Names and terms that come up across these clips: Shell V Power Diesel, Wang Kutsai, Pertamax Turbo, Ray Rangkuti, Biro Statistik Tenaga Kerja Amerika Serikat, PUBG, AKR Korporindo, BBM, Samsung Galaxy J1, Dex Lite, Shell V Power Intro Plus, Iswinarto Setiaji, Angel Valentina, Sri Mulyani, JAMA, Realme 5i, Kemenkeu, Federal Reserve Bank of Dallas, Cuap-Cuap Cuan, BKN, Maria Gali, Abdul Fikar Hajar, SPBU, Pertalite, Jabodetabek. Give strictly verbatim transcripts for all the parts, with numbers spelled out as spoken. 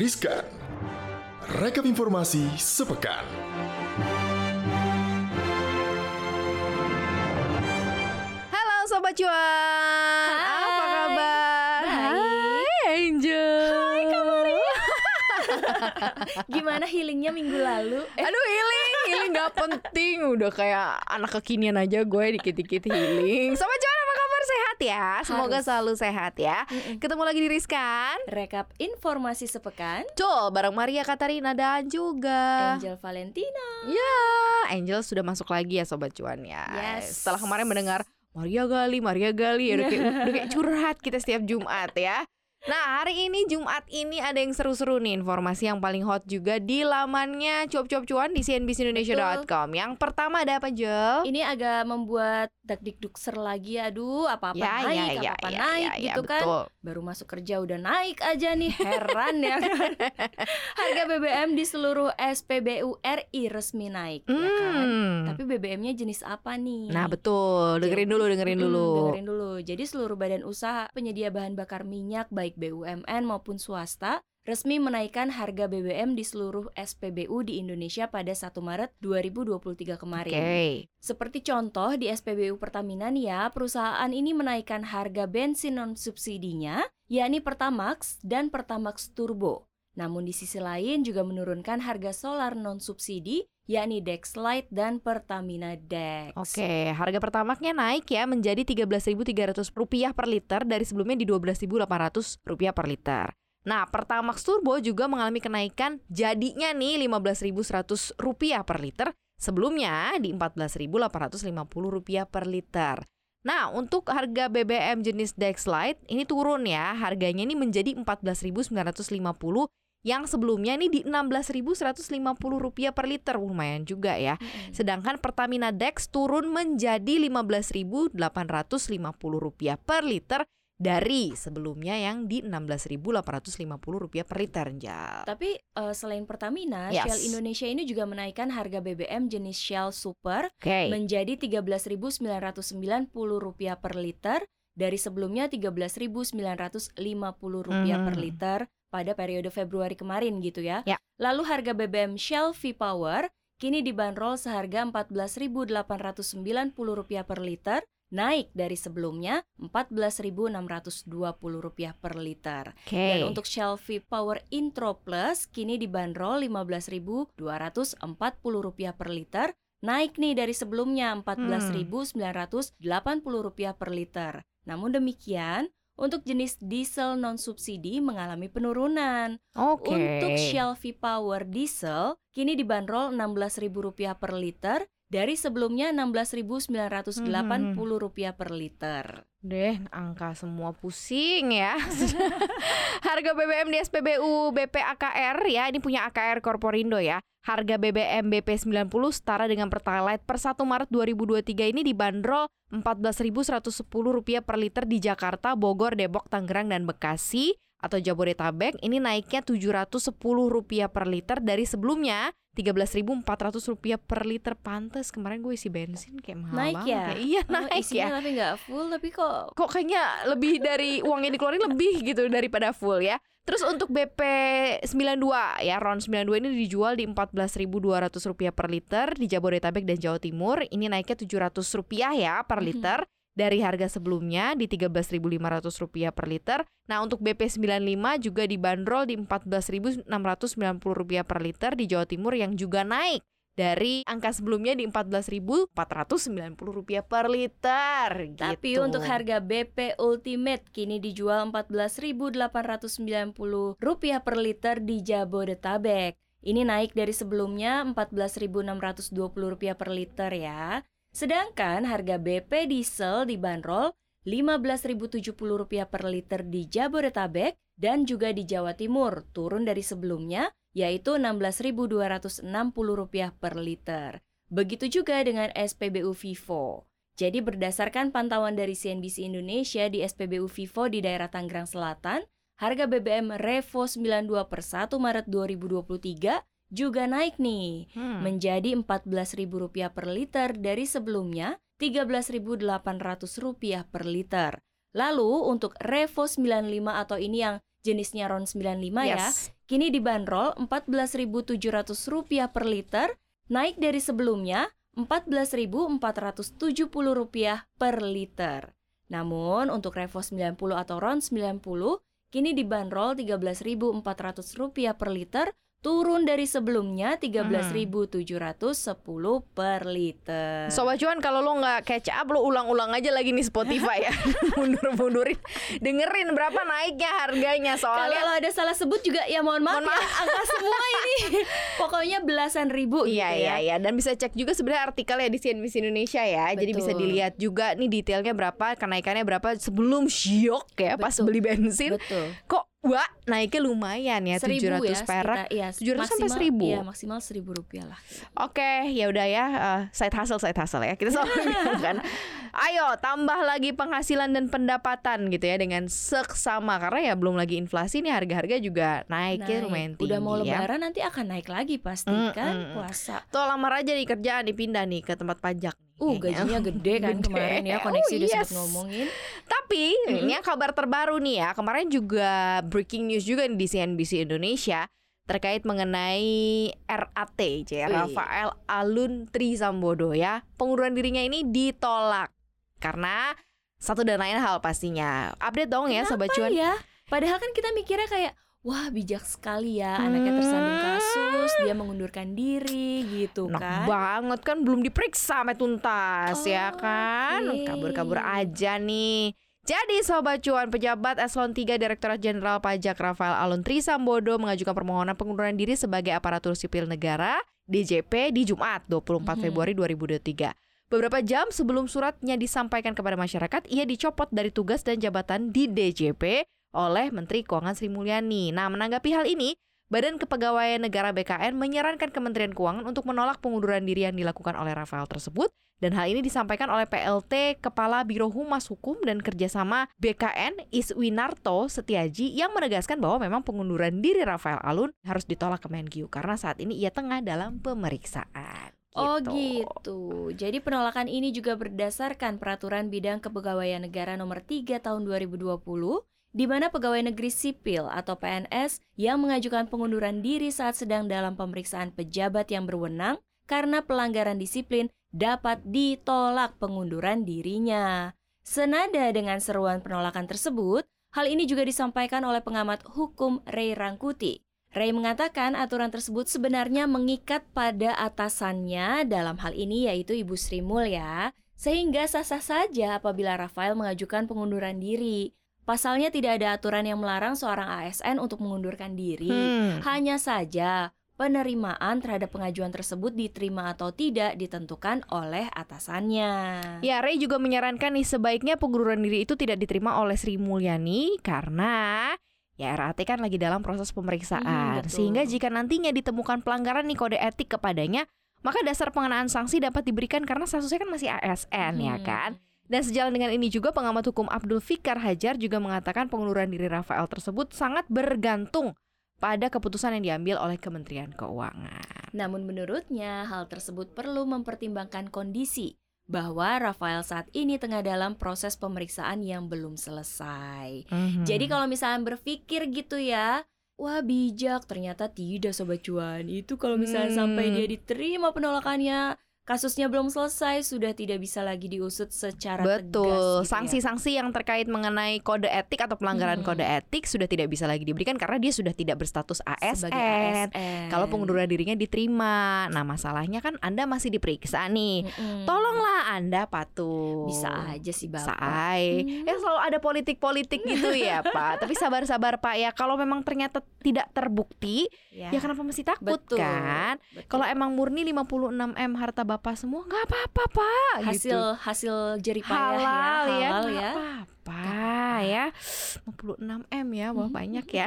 Rizkan, rekap informasi sepekan. Halo Sobat Cuan, hai. Apa kabar? Hai Angel. Hai kabarnya. Gimana healingnya minggu lalu? Eh. Aduh healing, healing gak penting. Udah kayak anak kekinian aja gue, dikit-dikit healing. Sobat Cuan, sehat ya, semoga harus selalu sehat ya. Mm-mm. Ketemu lagi di Rizkan, rekap informasi sepekan. Col, bareng Maria, Katarina dan juga Angel Valentina. Ya, Angel sudah masuk lagi ya Sobat Cuan ya. Yes. Setelah kemarin mendengar Maria Gali, Maria Gali, udah kayak, udah kayak curhat kita setiap Jumat ya. Nah, hari ini Jumat ini ada yang seru-seru nih, informasi yang paling hot juga di lamannya cuap-cuap cuan di c n b c indonesia dot com. Yang pertama ada apa, Jo? Ini agak membuat dak-dik-dukser lagi, aduh, apa-apa ya, naik, ya, apa-apa ya, naik ya, gitu ya, kan. Betul. Baru masuk kerja udah naik aja nih, heran ya kan. Harga B B M di seluruh S P B U R I resmi naik, hmm. ya kan. Tapi B B M-nya jenis apa nih? Nah, betul. Dengerin dulu, dengerin hmm, dulu. Dengerin dulu. Jadi seluruh badan usaha penyedia bahan bakar minyak baik B U M N maupun swasta resmi menaikkan harga B B M di seluruh S P B U di Indonesia pada satu Maret dua ribu dua puluh tiga kemarin. Okay. Seperti contoh di S P B U Pertamina nih ya, perusahaan ini menaikkan harga bensin non-subsidinya, yakni Pertamax dan Pertamax Turbo. Namun di sisi lain juga menurunkan harga solar non-subsidi, yakni Dex Lite dan Pertamina Dex. Oke, harga Pertamaxnya naik ya menjadi tiga belas ribu tiga ratus rupiah per liter dari sebelumnya di dua belas ribu delapan ratus rupiah per liter. Nah, Pertamax Turbo juga mengalami kenaikan jadinya nih lima belas ribu seratus rupiah per liter, sebelumnya di empat belas ribu delapan ratus lima puluh rupiah per liter. Nah, untuk harga B B M jenis Dex Lite ini turun ya, harganya ini menjadi empat belas ribu sembilan ratus lima puluh rupiah. Yang sebelumnya ini di enam belas ribu seratus lima puluh rupiah per liter, lumayan juga ya. Sedangkan Pertamina Dex turun menjadi lima belas ribu delapan ratus lima puluh rupiah per liter dari sebelumnya yang di enam belas ribu delapan ratus lima puluh rupiah per liter. Ya. Tapi uh, selain Pertamina, yes, Shell Indonesia ini juga menaikkan harga B B M jenis Shell Super, okay, menjadi tiga belas ribu sembilan ratus sembilan puluh rupiah per liter dari sebelumnya tiga belas ribu sembilan ratus lima puluh rupiah hmm. per liter pada periode Februari kemarin gitu ya. Ya. Lalu harga B B M Shell V Power kini dibanderol seharga empat belas ribu delapan ratus sembilan puluh rupiah per liter, naik dari sebelumnya empat belas ribu enam ratus dua puluh rupiah per liter. Okay. Dan untuk Shell V Power Intro Plus kini dibanderol lima belas ribu dua ratus empat puluh rupiah per liter, naik nih dari sebelumnya empat belas ribu sembilan ratus delapan puluh rupiah per liter. Namun demikian, untuk jenis diesel non-subsidi mengalami penurunan. Okay. Untuk Shell V Power Diesel kini dibanderol enam belas ribu rupiah per liter dari sebelumnya enam belas ribu sembilan ratus delapan puluh rupiah hmm. per liter. Deh, angka semua pusing ya. Harga B B M di S P B U B P A K R ya, ini punya A K R Korporindo ya. Harga B B M B P sembilan puluh setara dengan Pertalite per satu Maret dua ribu dua puluh tiga ini dibanderol empat belas ribu seratus sepuluh rupiah per liter di Jakarta, Bogor, Depok, Tangerang, dan Bekasi atau Jabodetabek. Ini naiknya tujuh ratus sepuluh rupiah per liter dari sebelumnya tiga belas ribu empat ratus rupiah per liter. Pantes kemarin gue isi bensin kayak mahal naik banget ya. Kayak, iya oh, naik isinya ya. Tapi gak full, tapi kok Kok kayaknya lebih dari uang yang dikeluarin lebih gitu daripada full ya. Terus untuk B P sembilan puluh dua ya, RON sembilan puluh dua ini dijual di empat belas ribu dua ratus rupiah per liter di Jabodetabek dan Jawa Timur. Ini naiknya tujuh ratus rupiah ya per liter mm-hmm. dari harga sebelumnya di tiga belas ribu lima ratus rupiah per liter. Nah, untuk B P sembilan puluh lima juga dibanderol di empat belas ribu enam ratus sembilan puluh rupiah per liter di Jawa Timur yang juga naik dari angka sebelumnya di empat belas ribu empat ratus sembilan puluh rupiah per liter. Gitu. Tapi untuk harga B P Ultimate kini dijual empat belas ribu delapan ratus sembilan puluh rupiah per liter di Jabodetabek. Ini naik dari sebelumnya empat belas ribu enam ratus dua puluh rupiah per liter ya. Sedangkan harga B P Diesel dibanderol lima belas ribu tujuh puluh rupiah per liter di Jabodetabek dan juga di Jawa Timur, turun dari sebelumnya yaitu enam belas ribu dua ratus enam puluh rupiah per liter. Begitu juga dengan S P B U Vivo. Jadi berdasarkan pantauan dari C N B C Indonesia di S P B U Vivo di daerah Tangerang Selatan, harga B B M Revvo sembilan puluh dua per satu Maret dua ribu dua puluh tiga juga naik nih, hmm. menjadi empat belas ribu rupiah per liter dari sebelumnya tiga belas ribu delapan ratus rupiah per liter. Lalu untuk Revvo sembilan puluh lima atau ini yang jenisnya R O N sembilan puluh lima yes. ya, kini dibanderol empat belas ribu tujuh ratus rupiah per liter, naik dari sebelumnya empat belas ribu empat ratus tujuh puluh rupiah per liter. Namun untuk Revvo sembilan puluh atau R O N sembilan puluh kini dibanderol tiga belas ribu empat ratus rupiah per liter, turun dari sebelumnya tiga belas ribu tujuh ratus sepuluh hmm. per liter. Sobat cuan, kalau lo nggak catch up, lo ulang-ulang aja lagi nih Spotify ya. Mundur-mundurin, dengerin berapa naiknya harganya. Soalnya kalau ada salah sebut juga ya mohon maaf, mohon maaf. Ya, angka semua ini pokoknya belasan ribu gitu ya. Iya, iya. Dan bisa cek juga sebenarnya artikelnya di C N B C Indonesia ya. Betul. Jadi bisa dilihat juga nih detailnya berapa, kenaikannya berapa sebelum syok ya. Betul. Pas beli bensin. Betul. Kok wah, naiknya lumayan ya, seribu tujuh ratus ya, perak ya, tujuh ratus maksimal, sampai seribu ya, maksimal seribu rupiah lah. Oke, okay, ya udah ya, uh, side hustle, side hustle ya. Kita selalu bilang kan, ayo tambah lagi penghasilan dan pendapatan gitu ya, dengan seksama. Karena ya belum lagi inflasi nih, harga-harga juga naiknya naik. Lumayan tinggi. Udah mau lebaran ya. Nanti akan naik lagi pasti mm, kan, mm, puasa. Tuh lamar aja nih kerjaan, dipindah nih ke tempat pajak. Uh, gajinya gede kan gede. Kemarin ya, koneksi oh, udah yes. sempat ngomongin. Tapi, hmm. ini kabar terbaru nih ya. Kemarin juga breaking news juga di C N B C Indonesia terkait mengenai R A T, ya, Rafael Alun Trisambodo ya. Pengunduran dirinya ini ditolak karena satu dan lain hal pastinya. Update dong ya, Sobat Cuan. Ya? Padahal kan kita mikirnya kayak wah bijak sekali ya, anaknya tersandung kasus, dia mengundurkan diri gitu kan. Enak banget kan, belum diperiksa sampai tuntas oh, ya kan okay. Kabur-kabur aja nih. Jadi Sobat Cuan, pejabat Eselon tiga Direktorat Jenderal Pajak Rafael Alun Trisambodo mengajukan permohonan pengunduran diri sebagai aparatur sipil negara D J P di Jumat dua puluh empat mm-hmm. Februari dua ribu dua puluh tiga. Beberapa jam sebelum suratnya disampaikan kepada masyarakat, ia dicopot dari tugas dan jabatan di D J P oleh Menteri Keuangan Sri Mulyani. Nah, menanggapi hal ini, Badan Kepegawaian Negara B K N menyarankan Kementerian Keuangan untuk menolak pengunduran diri yang dilakukan oleh Rafael tersebut. Dan hal ini disampaikan oleh P L T Kepala Biro Humas Hukum dan Kerjasama B K N Iswinarto Setiaji yang menegaskan bahwa memang pengunduran diri Rafael Alun harus ditolak Kemenkeu karena saat ini ia tengah dalam pemeriksaan. Gitu. Oh gitu. Jadi penolakan ini juga berdasarkan Peraturan Bidang Kepegawaian Negara Nomor tiga Tahun dua ribu dua puluh, di mana pegawai negeri sipil atau P N S yang mengajukan pengunduran diri saat sedang dalam pemeriksaan pejabat yang berwenang karena pelanggaran disiplin dapat ditolak pengunduran dirinya. Senada dengan seruan penolakan tersebut, hal ini juga disampaikan oleh pengamat hukum Ray Rangkuti. Ray mengatakan aturan tersebut sebenarnya mengikat pada atasannya dalam hal ini yaitu Ibu Sri Mulyani, sehingga sah-sah saja apabila Rafael mengajukan pengunduran diri. Pasalnya tidak ada aturan yang melarang seorang A S N untuk mengundurkan diri. Hmm. Hanya saja penerimaan terhadap pengajuan tersebut diterima atau tidak ditentukan oleh atasannya. Ya, Ray juga menyarankan nih sebaiknya pengunduran diri itu tidak diterima oleh Sri Mulyani karena ya R A T kan lagi dalam proses pemeriksaan. Hmm, sehingga jika nantinya ditemukan pelanggaran nih kode etik kepadanya, maka dasar pengenaan sanksi dapat diberikan karena statusnya kan masih A S N hmm. ya kan. Dan sejalan dengan ini juga pengamat hukum Abdul Fikar Hajar juga mengatakan pengunduran diri Rafael tersebut sangat bergantung pada keputusan yang diambil oleh Kementerian Keuangan. Namun menurutnya hal tersebut perlu mempertimbangkan kondisi bahwa Rafael saat ini tengah dalam proses pemeriksaan yang belum selesai. Mm-hmm. Jadi kalau misalnya berpikir gitu ya, wah bijak, ternyata tidak Sobat Cuan. Itu kalau misalnya mm. sampai dia diterima penolakannya, kasusnya belum selesai, sudah tidak bisa lagi diusut secara Betul. tegas. Betul, gitu sanksi-sanksi ya. Yang terkait mengenai kode etik atau pelanggaran hmm. kode etik sudah tidak bisa lagi diberikan karena dia sudah tidak berstatus A S N. A S N. Kalau pengunduran dirinya diterima, nah masalahnya kan Anda masih diperiksa nih. Hmm. Tolonglah Anda patuh. Bisa aja sih Bapak. Saai. Hmm. Ya selalu ada politik-politik gitu ya Pak. Tapi sabar-sabar Pak ya. Kalau memang ternyata tidak terbukti, ya, ya kenapa masih takut Betul. kan? Betul. Kalau emang murni lima puluh enam M harta Bapak semua nggak apa-apa Pak. Hasil gitu. hasil jeripayah ya, halal ya, halal ya. Apa ya lima puluh enam M ya, wah hmm. banyak ya.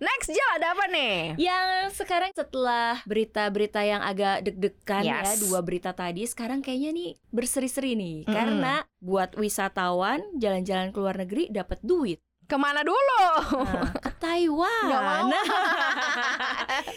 Next Jel, ada apa nih? Yang sekarang setelah berita-berita yang agak deg-degan yes. ya, dua berita tadi, sekarang kayaknya nih berseri-seri nih hmm. karena buat wisatawan jalan-jalan ke luar negeri dapat duit. Kemana dulu? Nah, ke Taiwan. Nggak mau.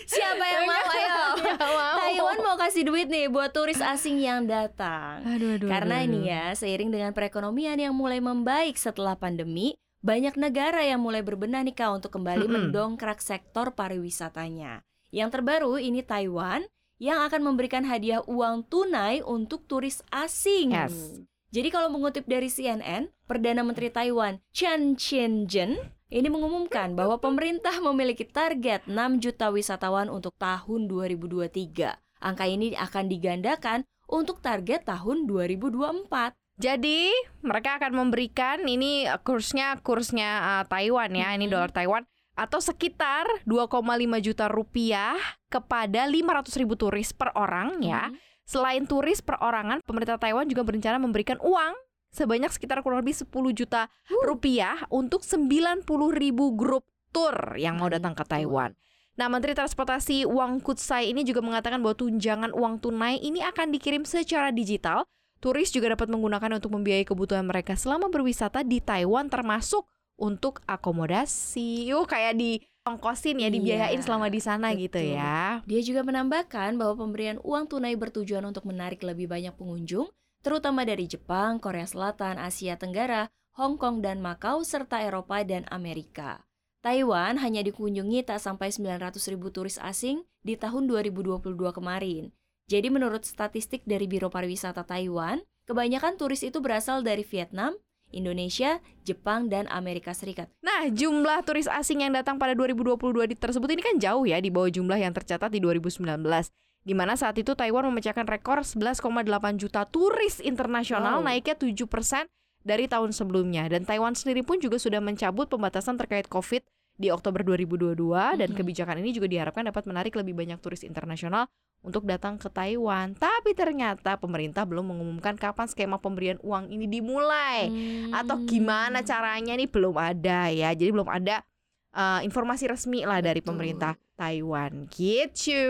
Siapa yang mau? Ayo. Mau. Taiwan mau kasih duit nih buat turis asing yang datang. Aduh, aduh, Karena aduh, aduh. ini ya, seiring dengan perekonomian yang mulai membaik setelah pandemi, banyak negara yang mulai berbenah nih Kak untuk kembali mm-hmm. mendongkrak sektor pariwisatanya. Yang terbaru ini Taiwan yang akan memberikan hadiah uang tunai untuk turis asing. Yes. Jadi kalau mengutip dari C N N, Perdana Menteri Taiwan Chen Chin Jen ini mengumumkan bahwa pemerintah memiliki target enam juta wisatawan untuk tahun dua ribu dua puluh tiga. Angka ini akan digandakan untuk target tahun dua ribu dua puluh empat. Jadi mereka akan memberikan ini kursnya kursnya uh, Taiwan ya, hmm. ini dolar Taiwan atau sekitar dua koma lima juta rupiah kepada lima ratus ribu turis per orang ya. Hmm. Selain turis perorangan, pemerintah Taiwan juga berencana memberikan uang sebanyak sekitar kurang lebih sepuluh juta rupiah untuk sembilan puluh ribu grup tur yang mau datang ke Taiwan. Nah, Menteri Transportasi Wang Kutsai ini juga mengatakan bahwa tunjangan uang tunai ini akan dikirim secara digital. Turis juga dapat menggunakan untuk membiayai kebutuhan mereka selama berwisata di Taiwan, termasuk untuk akomodasi. Yuh, kayak di ongkosin ya, dibiayain iya, selama di sana gitu ya. Dia juga menambahkan bahwa pemberian uang tunai bertujuan untuk menarik lebih banyak pengunjung, terutama dari Jepang, Korea Selatan, Asia Tenggara, Hong Kong dan Makau, serta Eropa dan Amerika. Taiwan hanya dikunjungi tak sampai sembilan ratus ribu turis asing di tahun dua ribu dua puluh dua kemarin. Jadi menurut statistik dari Biro Pariwisata Taiwan, kebanyakan turis itu berasal dari Vietnam, Indonesia, Jepang, dan Amerika Serikat. Nah, jumlah turis asing yang datang pada dua ribu dua puluh dua tersebut ini kan jauh ya di bawah jumlah yang tercatat di dua ribu sembilan belas, di mana saat itu Taiwan memecahkan rekor sebelas koma delapan juta turis internasional, oh. naiknya tujuh persen dari tahun sebelumnya. Dan Taiwan sendiri pun juga sudah mencabut pembatasan terkait COVID di Oktober dua ribu dua puluh dua, mm-hmm. dan kebijakan ini juga diharapkan dapat menarik lebih banyak turis internasional untuk datang ke Taiwan. Tapi ternyata pemerintah belum mengumumkan kapan skema pemberian uang ini dimulai, hmm. atau gimana caranya nih belum ada ya. Jadi belum ada uh, informasi resmi lah dari pemerintah Taiwan gitu.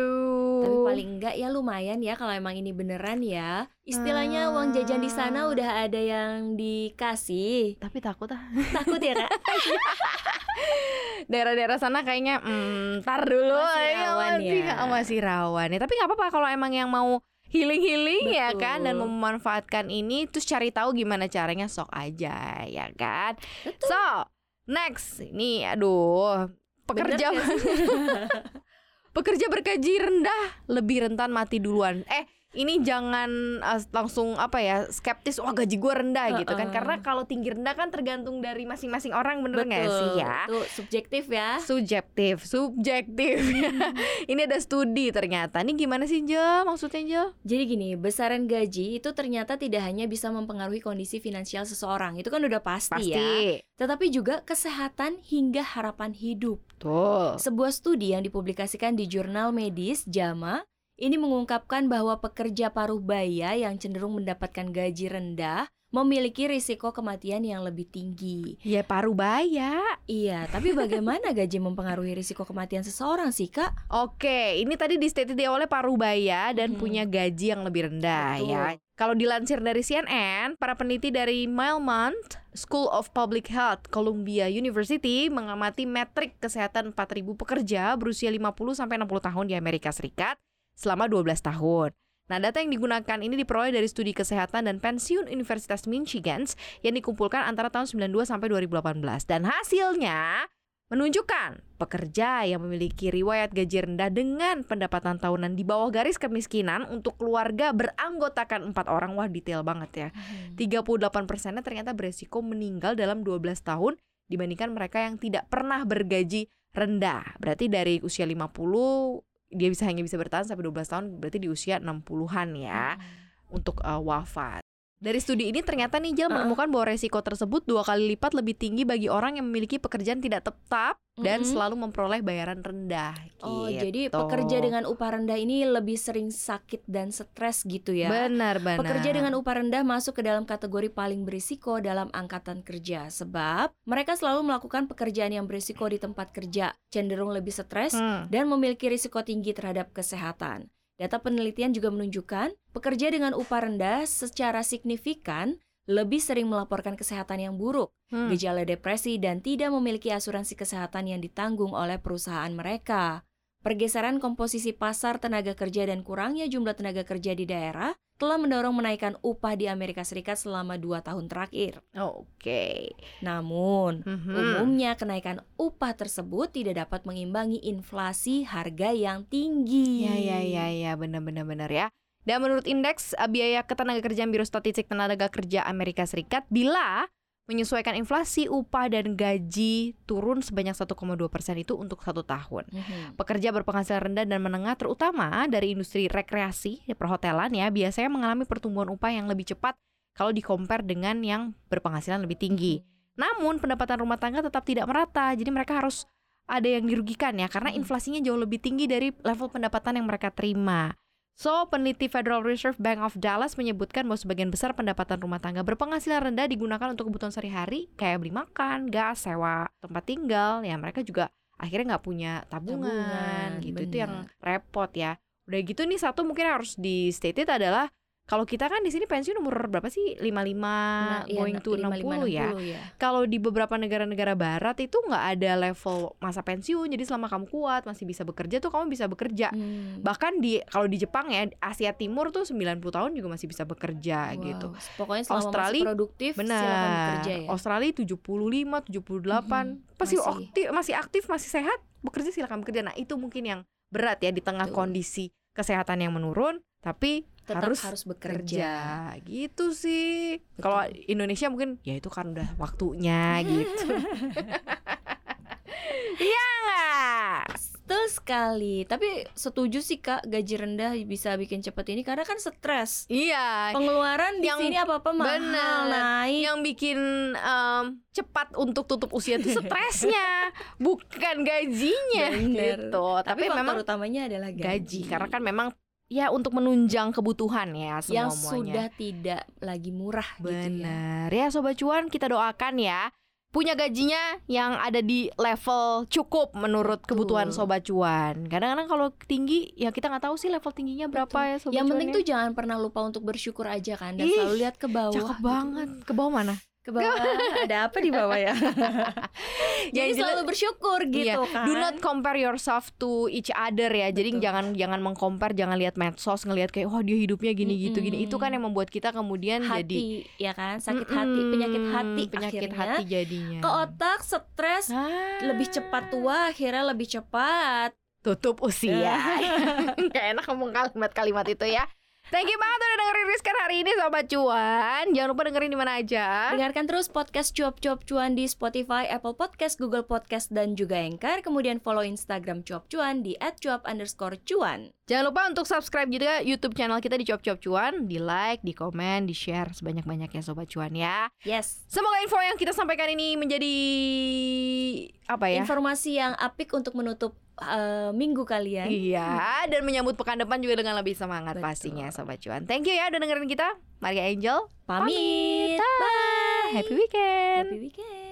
Tapi paling enggak ya lumayan ya kalau emang ini beneran ya. Istilahnya uh... uang jajan di sana udah ada yang dikasih. Tapi takut ah. Takut ya Kak? Daerah-daerah sana kayaknya mm, tar dulu masih rawan ya, masih, ya. masih rawan ya. Tapi gak apa-apa kalau emang yang mau healing-healing, betul. Ya kan, dan memanfaatkan ini, terus cari tahu gimana caranya, sok aja ya kan. Betul. So next nih, aduh, pekerja pekerja bergaji rendah lebih rentan mati duluan. Eh ini jangan uh, langsung apa ya, skeptis, wah gaji gue rendah uh-uh. gitu kan. Karena kalau tinggi rendah kan tergantung dari masing-masing orang, bener nggak sih ya? Betul, subjektif ya. Subjektif, subjektif. Hmm. Ini ada studi ternyata. Ini gimana sih Jo, maksudnya Jo? Jadi gini, besaran gaji itu ternyata tidak hanya bisa mempengaruhi kondisi finansial seseorang. Itu kan udah pasti, pasti. ya. Tetapi juga kesehatan hingga harapan hidup. Tuh. Sebuah studi yang dipublikasikan di jurnal medis JAMA ini mengungkapkan bahwa pekerja paruh baya yang cenderung mendapatkan gaji rendah memiliki risiko kematian yang lebih tinggi. Ya paruh baya. Iya, tapi bagaimana gaji mempengaruhi risiko kematian seseorang sih Kak? Oke, ini tadi disetiti oleh paruh baya dan hmm. punya gaji yang lebih rendah. Betul. Ya. Kalau dilansir dari C N N, para peneliti dari Mailman School of Public Health Columbia University mengamati metrik kesehatan empat ribu pekerja berusia lima puluh sampai enam puluh tahun di Amerika Serikat selama dua belas tahun. Nah, data yang digunakan ini diperoleh dari studi kesehatan dan pensiun Universitas Michigan yang dikumpulkan antara tahun sembilan puluh dua sampai dua ribu delapan belas. Dan hasilnya menunjukkan pekerja yang memiliki riwayat gaji rendah dengan pendapatan tahunan di bawah garis kemiskinan untuk keluarga beranggotakan empat orang, wah detail banget ya, tiga puluh delapan persennya ternyata beresiko meninggal dalam dua belas tahun dibandingkan mereka yang tidak pernah bergaji rendah. Berarti dari usia lima puluh dia bisa hanya bisa bertahan sampai dua belas tahun, berarti di usia enam puluhan ya hmm. untuk uh, wafat. Dari studi ini ternyata nih Jel uh. menemukan bahwa resiko tersebut dua kali lipat lebih tinggi bagi orang yang memiliki pekerjaan tidak tetap mm-hmm. dan selalu memperoleh bayaran rendah. Oh, gitu. Jadi pekerja dengan upah rendah ini lebih sering sakit dan stres gitu ya. Benar, benar. Pekerja dengan upah rendah masuk ke dalam kategori paling berisiko dalam angkatan kerja sebab mereka selalu melakukan pekerjaan yang berisiko di tempat kerja, cenderung lebih stres hmm. dan memiliki risiko tinggi terhadap kesehatan. Data penelitian juga menunjukkan pekerja dengan upah rendah secara signifikan lebih sering melaporkan kesehatan yang buruk, hmm. gejala depresi, dan tidak memiliki asuransi kesehatan yang ditanggung oleh perusahaan mereka. Pergeseran komposisi pasar tenaga kerja dan kurangnya jumlah tenaga kerja di daerah telah mendorong menaikkan upah di Amerika Serikat selama dua tahun terakhir. Oke. Okay. Namun, mm-hmm. umumnya kenaikan upah tersebut tidak dapat mengimbangi inflasi harga yang tinggi. Ya, ya, ya, ya. Benar-benar benar ya. Dan menurut indeks biaya ketenagakerjaan Biro Statistik Tenaga Kerja Amerika Serikat, bila menyesuaikan inflasi, upah dan gaji turun sebanyak satu koma dua persen itu untuk satu tahun. Mm-hmm. Pekerja berpenghasilan rendah dan menengah, terutama dari industri rekreasi, perhotelan ya, biasanya mengalami pertumbuhan upah yang lebih cepat kalau dikompar dengan yang berpenghasilan lebih tinggi. Mm-hmm. Namun pendapatan rumah tangga tetap tidak merata, jadi mereka harus ada yang dirugikan ya, karena inflasinya jauh lebih tinggi dari level pendapatan yang mereka terima. So, peneliti Federal Reserve Bank of Dallas menyebutkan bahwa sebagian besar pendapatan rumah tangga berpenghasilan rendah digunakan untuk kebutuhan sehari-hari, kayak beli makan, gas, sewa tempat tinggal. Ya, mereka juga akhirnya nggak punya tabungan, tabungan gitu. Bener. Itu yang repot ya. Udah gitu nih, satu mungkin harus di-stated adalah kalau kita kan di sini pensiun umur berapa sih? lima puluh lima, nah, going iya, to enam puluh, enam puluh ya. ya. Kalau di beberapa negara-negara barat itu nggak ada level masa pensiun. Jadi selama kamu kuat, masih bisa bekerja tuh kamu bisa bekerja. Hmm. Bahkan di kalau di Jepang ya, Asia Timur tuh sembilan puluh tahun juga masih bisa bekerja wow. gitu. Pokoknya selama Australia, masih produktif bener, silakan bekerja ya. Australia tujuh puluh lima, tujuh puluh delapan hmm, masih aktif, masih aktif, masih sehat, bekerja silakan bekerja. Nah, itu mungkin yang berat ya di tengah tuh. Kondisi kesehatan yang menurun, tapi tetap harus, harus bekerja kerja. Gitu sih. Kalau Indonesia mungkin ya itu kan udah waktunya gitu. Iya nggak? Betul sekali. Tapi setuju sih Kak, gaji rendah bisa bikin cepat ini karena kan stres. Iya. Pengeluaran di yang sini apa-apa mahal bener. Naik. Yang bikin um, cepat untuk tutup usia itu stresnya, bukan gajinya bener. Gitu. Tapi, Tapi memang utamanya adalah gaji. gaji. Karena kan memang ya untuk menunjang kebutuhan ya semuanya. Yang sudah tidak lagi murah bener. Gitu ya. Ya Sobat Cuan, kita doakan ya punya gajinya yang ada di level cukup menurut kebutuhan Sobat Cuan. Kadang-kadang kalau tinggi ya kita nggak tahu sih level tingginya berapa. Betul. Ya Sobat Cuan. Yang penting tuh jangan pernah lupa untuk bersyukur aja kan. Dan Ih, selalu lihat ke bawah. Cakep banget gitu. Ke bawah mana? Ke bawah, ada apa di bawah ya? Jadi ya, selalu bersyukur gitu iya. kan. Do not compare yourself to each other ya. Betul. Jadi jangan jangan mengcompare, jangan lihat medsos, ngelihat kayak wah oh, dia hidupnya gini mm-hmm. gitu gini. Itu kan yang membuat kita kemudian hati, jadi hati ya kan, sakit mm-hmm. hati, penyakit hati, penyakit akhirnya, hati jadinya. Ke otak, stres, ah. lebih cepat tua, akhirnya lebih cepat tutup usia. Gak enak ngomong kalimat-kalimat itu ya. Thank you banget udah dengerin Rizkan hari ini Sobat Cuan. Jangan lupa dengerin di mana aja. Dengarkan terus podcast Cuap-Cuap Cuan di Spotify, Apple Podcast, Google Podcast, dan juga Anchor. Kemudian follow Instagram Cuap Cuan di at cuap underscore cuan. Jangan lupa untuk subscribe juga YouTube channel kita di Cuap-Cuap Cuan. Di like, di komen, di share sebanyak-banyaknya Sobat Cuan ya. Yes. Semoga info yang kita sampaikan ini menjadi apa ya? Informasi yang apik untuk menutup Uh, minggu kalian. Iya, dan menyambut pekan depan juga dengan lebih semangat. Betul. Pastinya Sobat Cuan. Thank you ya udah dengerin kita. Maria Angel pamit. Pamit. Bye. Bye. Happy weekend. Happy weekend.